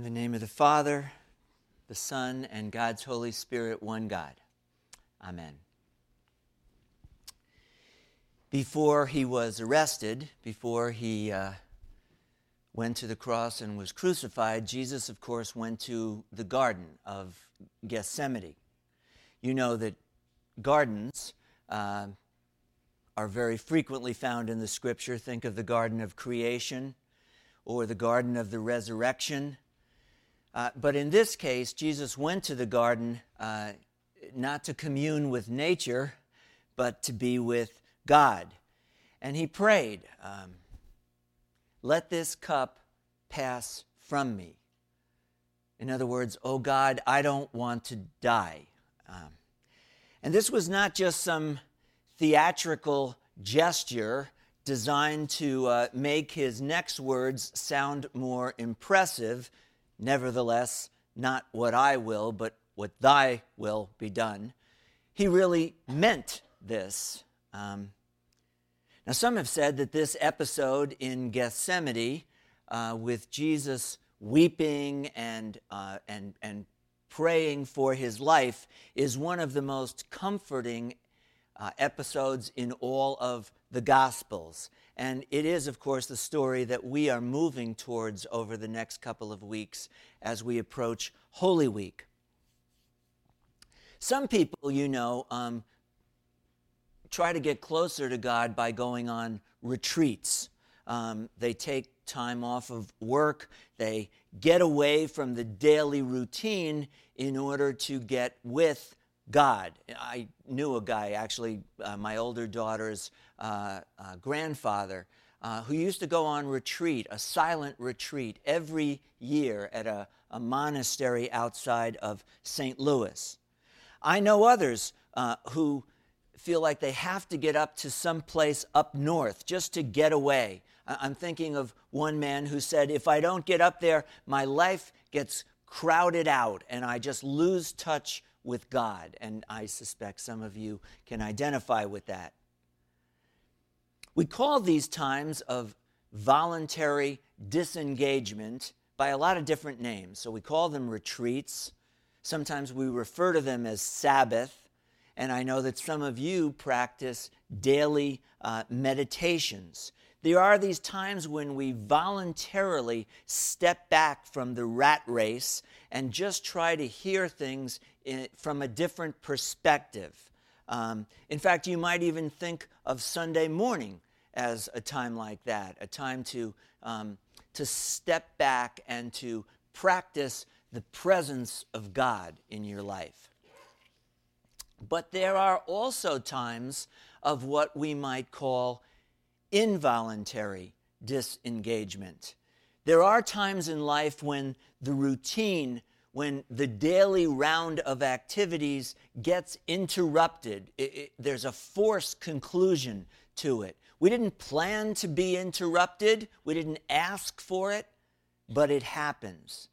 In the name of the Father, the Son, and God's Holy Spirit, one God. Amen. Before he was arrested, before he went to the cross and was crucified, Jesus, of course, went to the Garden of Gethsemane. You know that gardens are very frequently found in the Scripture. Think of the Garden of Creation or the Garden of the Resurrection. But in this case, Jesus went to the garden not to commune with nature, but to be with God. And he prayed, let this cup pass from me. In other words, oh God, I don't want to die. And this was not just some theatrical gesture designed to make his next words sound more impressive. Nevertheless, not what I will, but what thy will be done. He really meant this. Now, some have said that this episode in Gethsemane, with Jesus weeping and praying for his life, is one of the most comforting episodes in all of the Gospels. And it is, of course, the story that we are moving towards over the next couple of weeks as we approach Holy Week. Some people, you know, try to get closer to God by going on retreats. They take time off of work. They get away from the daily routine in order to get with God. I knew a guy, actually, my older daughter's grandfather, who used to go on retreat, a silent retreat, every year at a monastery outside of St. Louis. I know others who feel like they have to get up to some place up north just to get away. I'm thinking of one man who said, if I don't get up there, my life gets crowded out and I just lose touch with God. And I suspect some of you can identify with that. We call these times of voluntary disengagement by a lot of different names. So we call them retreats. Sometimes we refer to them as Sabbath. And I know that some of you practice daily meditations. There are these times when we voluntarily step back from the rat race and just try to hear things from a different perspective. In fact, you might even think of Sunday morning as a time like that, a time to step back and to practice the presence of God in your life. But there are also times of what we might call involuntary disengagement. There are times in life when the routine, when the daily round of activities gets interrupted. There's a forced conclusion to it. We didn't plan to be interrupted. We didn't ask for it, but it happens.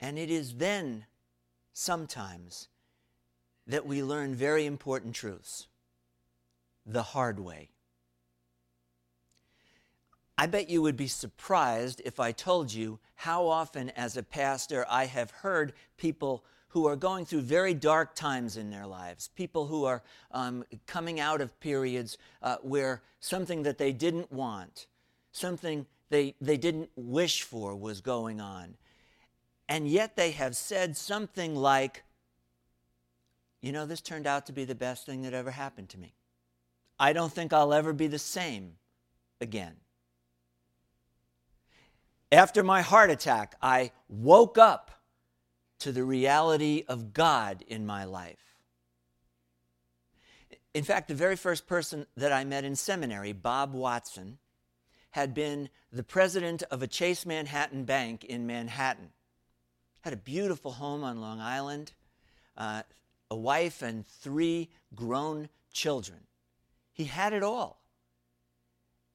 And it is then sometimes that we learn very important truths the hard way. I bet you would be surprised if I told you how often as a pastor I have heard people who are going through very dark times in their lives, people who are coming out of periods where something that they didn't want, something they didn't wish for was going on. And yet they have said something like, you know, this turned out to be the best thing that ever happened to me. I don't think I'll ever be the same again. After my heart attack, I woke up to the reality of God in my life. In fact, the very first person that I met in seminary, Bob Watson, had been the president of a Chase Manhattan Bank in Manhattan. Had a beautiful home on Long Island, a wife and 3 grown children. He had it all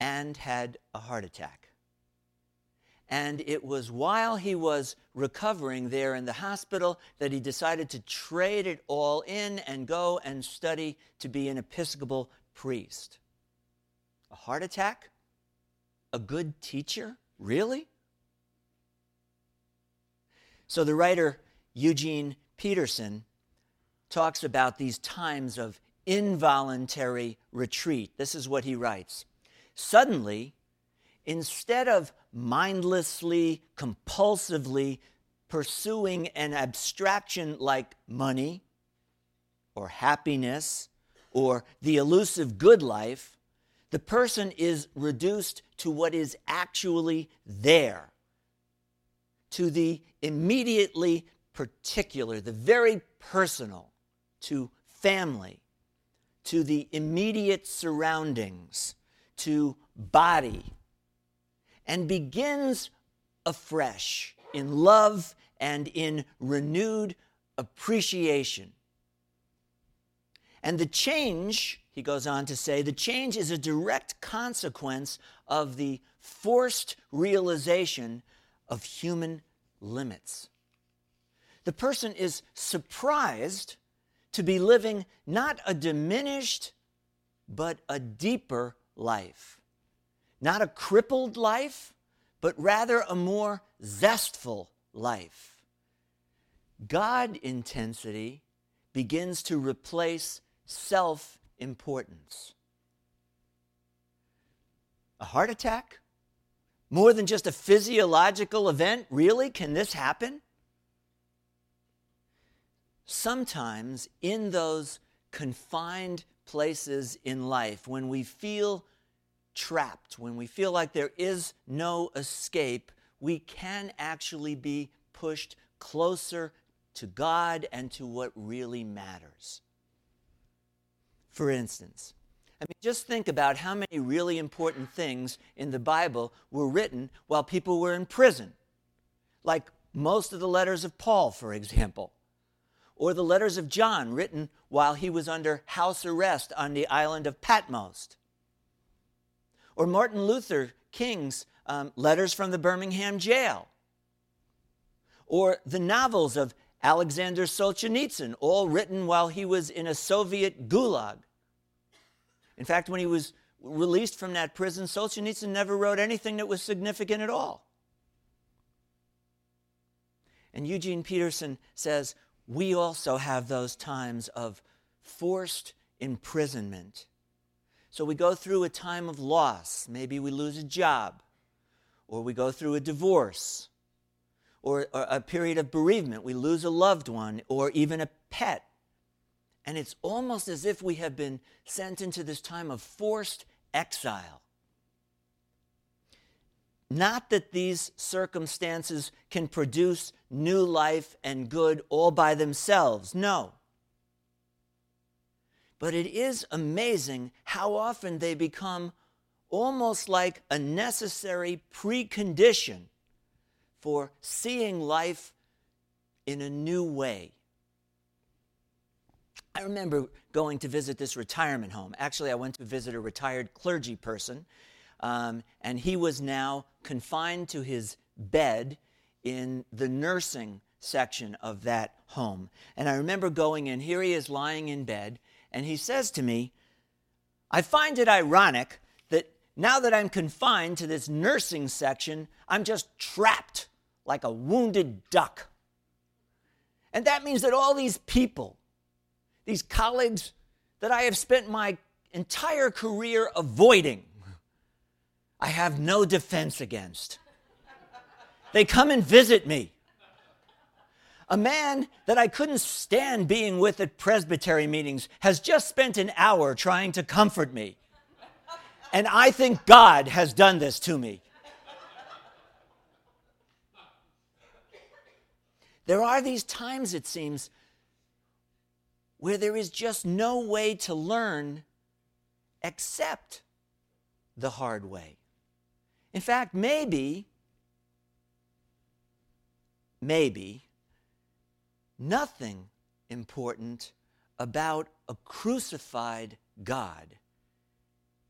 and had a heart attack. And it was while he was recovering there in the hospital that he decided to trade it all in and go and study to be an Episcopal priest. A heart attack? A good teacher? Really? So the writer Eugene Peterson talks about these times of involuntary retreat. This is what he writes. Suddenly, instead of mindlessly, compulsively pursuing an abstraction like money or happiness or the elusive good life, the person is reduced to what is actually there, to the immediately particular, the very personal, to family, to the immediate surroundings, to body, and begins afresh in love and in renewed appreciation. And the change, he goes on to say, the change is a direct consequence of the forced realization of human limits. The person is surprised to be living not a diminished, but a deeper life. Not a crippled life, but rather a more zestful life. God intensity begins to replace self-importance. A heart attack? More than just a physiological event? Really? Can this happen? Sometimes in those confined places in life, when we feel trapped, when we feel like there is no escape, we can actually be pushed closer to God and to what really matters. For instance, just think about how many really important things in the Bible were written while people were in prison, like most of the letters of Paul, for example, or the letters of John written while he was under house arrest on the island of Patmos, or Martin Luther King's letters from the Birmingham jail, or the novels of Alexander Solzhenitsyn, all written while he was in a Soviet gulag. In fact, when he was released from that prison, Solzhenitsyn never wrote anything that was significant at all. And Eugene Peterson says, we also have those times of forced imprisonment. So we go through a time of loss. Maybe we lose a job, or we go through a divorce, or a period of bereavement. We lose a loved one or even a pet. And it's almost as if we have been sent into this time of forced exile. Not that these circumstances can produce new life and good all by themselves, no. But it is amazing how often they become almost like a necessary precondition for seeing life in a new way. I remember going to visit this retirement home. Actually, I went to visit a retired clergy person, and he was now confined to his bed in the nursing section of that home. And I remember going in, here he is lying in bed, and he says to me, I find it ironic that now that I'm confined to this nursing section, I'm just trapped like a wounded duck. And that means that all these people, these colleagues that I have spent my entire career avoiding, I have no defense against. They come and visit me. A man that I couldn't stand being with at presbytery meetings has just spent an hour trying to comfort me. And I think God has done this to me. There are these times, it seems, where there is just no way to learn except the hard way. In fact, maybe, nothing important about a crucified God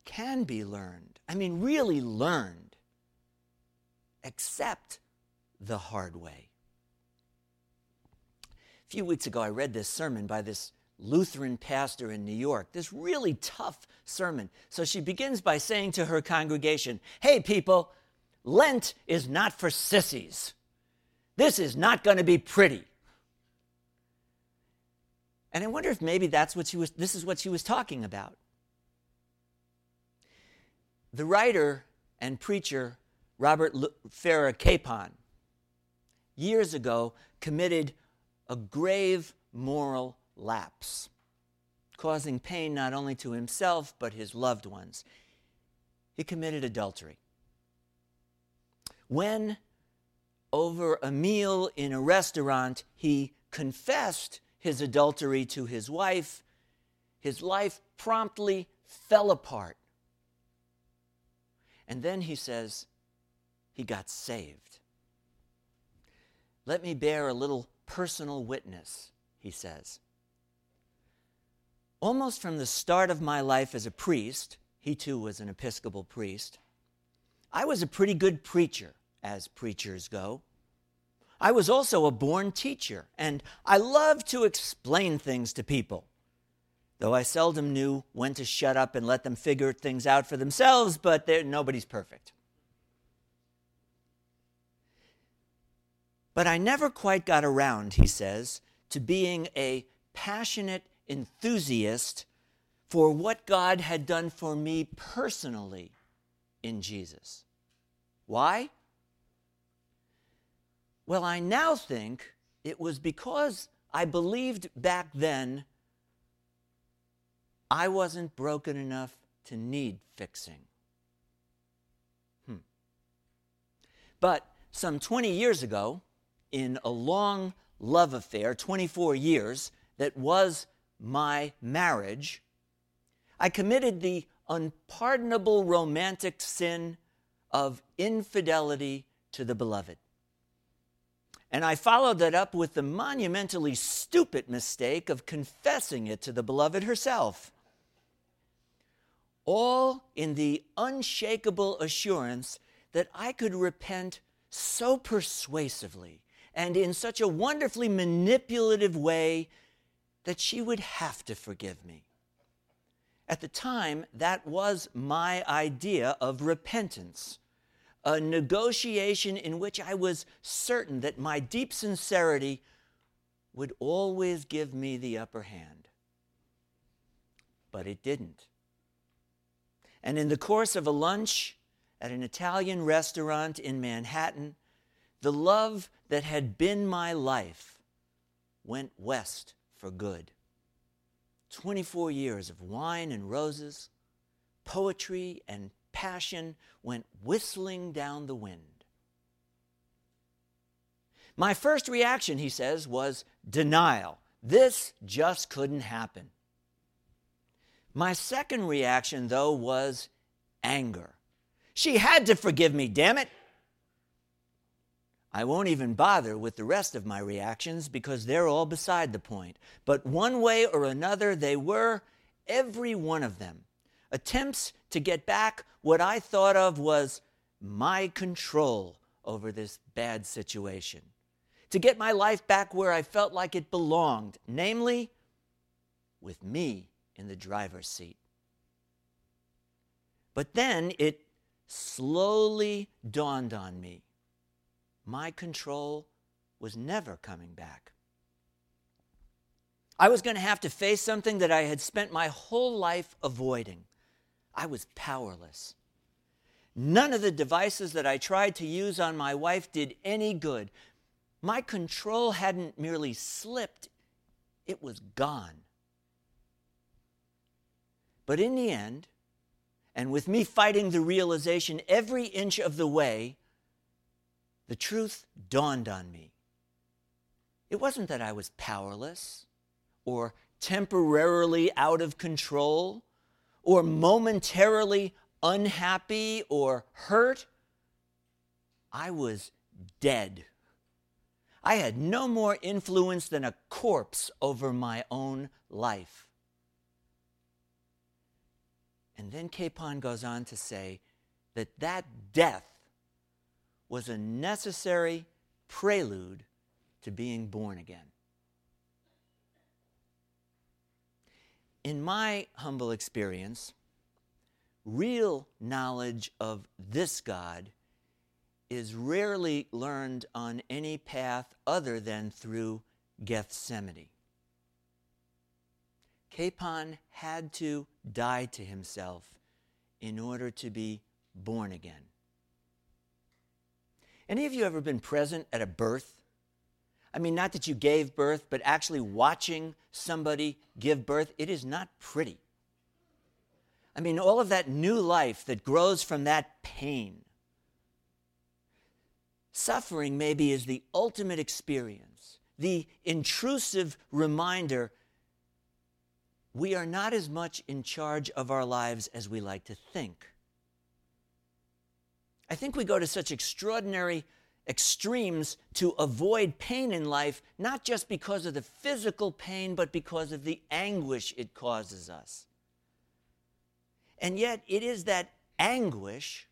can be learned. I mean, really learned, except the hard way. A few weeks ago, I read this sermon by this Lutheran pastor in New York, this really tough sermon. So she begins by saying to her congregation, hey people, Lent is not for sissies. This is not going to be pretty. And I wonder if maybe that's what this is what she was talking about. The writer and preacher Robert Farrah Capon years ago committed a grave moral lapse, causing pain not only to himself but his loved ones. He committed adultery. When, over a meal in a restaurant, he confessed his adultery to his wife, his life promptly fell apart. And then he says, he got saved. Let me bear a little personal witness, he says. Almost from the start of my life as a priest, he too was an Episcopal priest, I was a pretty good preacher, as preachers go. I was also a born teacher, and I loved to explain things to people, though I seldom knew when to shut up and let them figure things out for themselves, but nobody's perfect. But I never quite got around, he says, to being a passionate enthusiast for what God had done for me personally in Jesus. Why? Well, I now think it was because I believed back then I wasn't broken enough to need fixing. But some 20 years ago, in a long love affair, 24 years, that was my marriage, I committed the unpardonable romantic sin of infidelity to the beloved. And I followed that up with the monumentally stupid mistake of confessing it to the beloved herself, all in the unshakable assurance that I could repent so persuasively and in such a wonderfully manipulative way that she would have to forgive me. At the time, that was my idea of repentance, a negotiation in which I was certain that my deep sincerity would always give me the upper hand. But it didn't. And in the course of a lunch at an Italian restaurant in Manhattan, the love that had been my life went west for good. 24 years of wine and roses, poetry and passion went whistling down the wind. My first reaction, he says, was denial. This just couldn't happen. My second reaction, though, was anger. She had to forgive me, damn it. I won't even bother with the rest of my reactions because they're all beside the point. But one way or another, they were, every one of them, attempts to get back what I thought of was my control over this bad situation, to get my life back where I felt like it belonged, namely, with me in the driver's seat. But then it slowly dawned on me. My control was never coming back. I was going to have to face something that I had spent my whole life avoiding. I was powerless. None of the devices that I tried to use on my wife did any good. My control hadn't merely slipped, it was gone. But in the end, and with me fighting the realization every inch of the way, the truth dawned on me. It wasn't that I was powerless or temporarily out of control, or momentarily unhappy or hurt. I was dead. I had no more influence than a corpse over my own life. And then Capon goes on to say that death was a necessary prelude to being born again. In my humble experience, real knowledge of this God is rarely learned on any path other than through Gethsemane. Capon had to die to himself in order to be born again. Any of you ever been present at a birth? I mean, not that you gave birth, but actually watching somebody give birth, it is not pretty. I mean, all of that new life that grows from that pain. Suffering maybe is the ultimate experience, the intrusive reminder we are not as much in charge of our lives as we like to think. I think we go to such extraordinary extremes to avoid pain in life, not just because of the physical pain, but because of the anguish it causes us. And yet it is that anguish,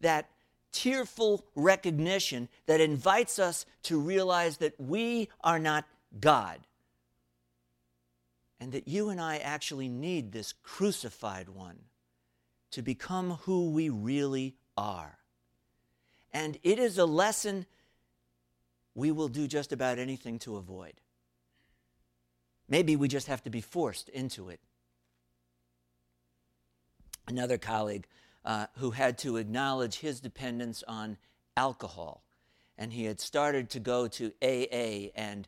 that tearful recognition that invites us to realize that we are not God, and that you and I actually need this crucified one to become who we really are. And it is a lesson we will do just about anything to avoid. Maybe we just have to be forced into it. Another colleague who had to acknowledge his dependence on alcohol. And he had started to go to AA and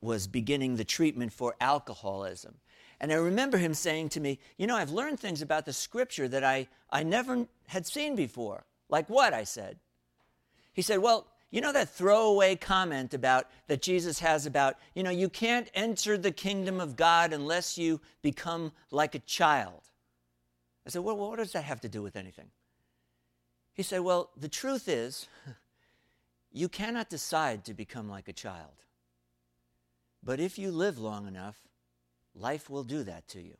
was beginning the treatment for alcoholism. And I remember him saying to me, you know, I've learned things about the scripture that I never had seen before. Like what? I said. He said, well, you know that throwaway comment about that Jesus has about, you know, you can't enter the kingdom of God unless you become like a child. I said, well, what does that have to do with anything? He said, well, the truth is, you cannot decide to become like a child. But if you live long enough, life will do that to you.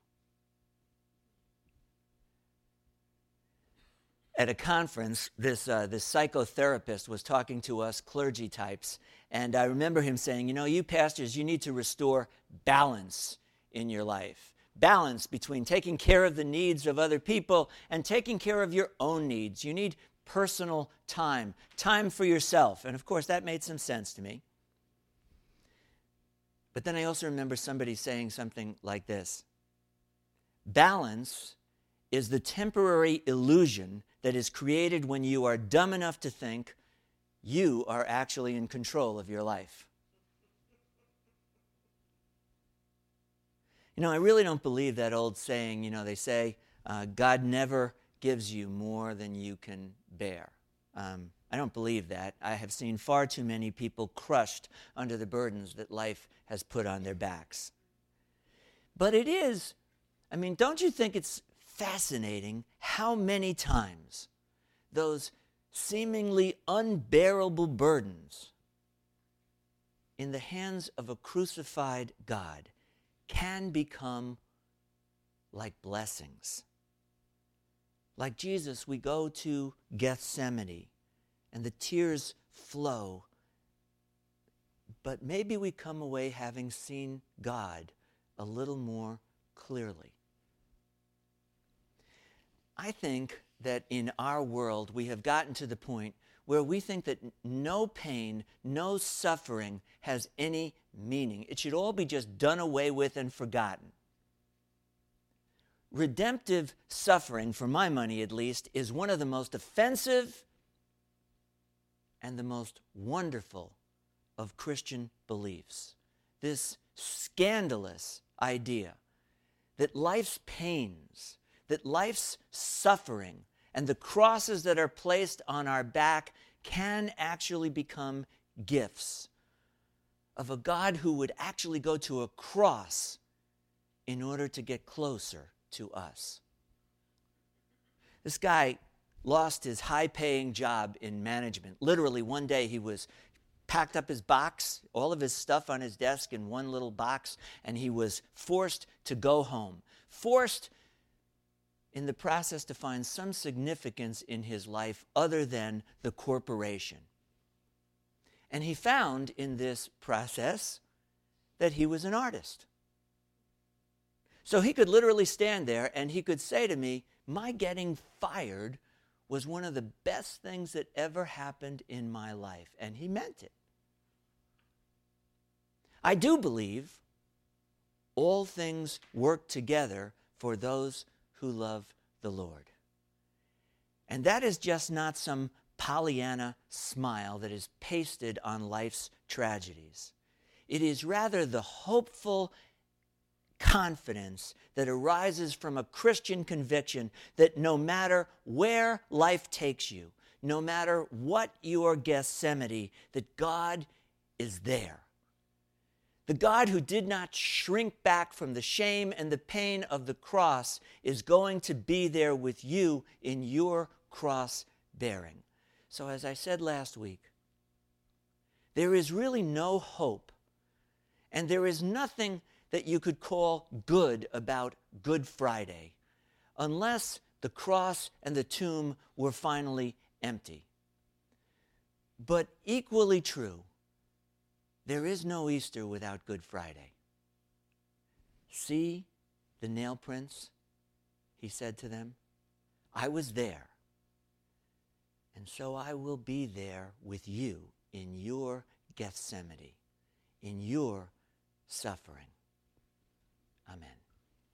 At a conference, this psychotherapist was talking to us clergy types, and I remember him saying, you know, you pastors, you need to restore balance in your life. Balance between taking care of the needs of other people and taking care of your own needs. You need personal time, time for yourself. And of course, that made some sense to me. But then I also remember somebody saying something like this. Balance is the temporary illusion that is created when you are dumb enough to think you are actually in control of your life. You know, I really don't believe that old saying, you know, they say, God never gives you more than you can bear. I don't believe that. I have seen far too many people crushed under the burdens that life has put on their backs. But it is, I mean, don't you think it's fascinating how many times those seemingly unbearable burdens in the hands of a crucified God can become like blessings. Like Jesus, we go to Gethsemane and the tears flow, but maybe we come away having seen God a little more clearly. I think that in our world we have gotten to the point where we think that no pain, no suffering has any meaning. It should all be just done away with and forgotten. Redemptive suffering, for my money at least, is one of the most offensive and the most wonderful of Christian beliefs. This scandalous idea that life's pains, that life's suffering, and the crosses that are placed on our back can actually become gifts of a God who would actually go to a cross in order to get closer to us. This guy lost his high-paying job in management. Literally, one day he was packed up his box, all of his stuff on his desk in one little box, and he was forced to go home, forced in the process to find some significance in his life other than the corporation. And he found in this process that he was an artist. So he could literally stand there and he could say to me, my getting fired was one of the best things that ever happened in my life. And he meant it. I do believe all things work together for those who love the Lord. And that is just not some Pollyanna smile that is pasted on life's tragedies. It is rather the hopeful confidence that arises from a Christian conviction that no matter where life takes you, no matter what your Gethsemane, that God is there. The God who did not shrink back from the shame and the pain of the cross is going to be there with you in your cross bearing. So as I said last week, there is really no hope, and there is nothing that you could call good about Good Friday unless the cross and the tomb were finally empty. But equally true, there is no Easter without Good Friday. "See the nail prints," he said to them. "I was there, and so I will be there with you in your Gethsemane, in your suffering." Amen.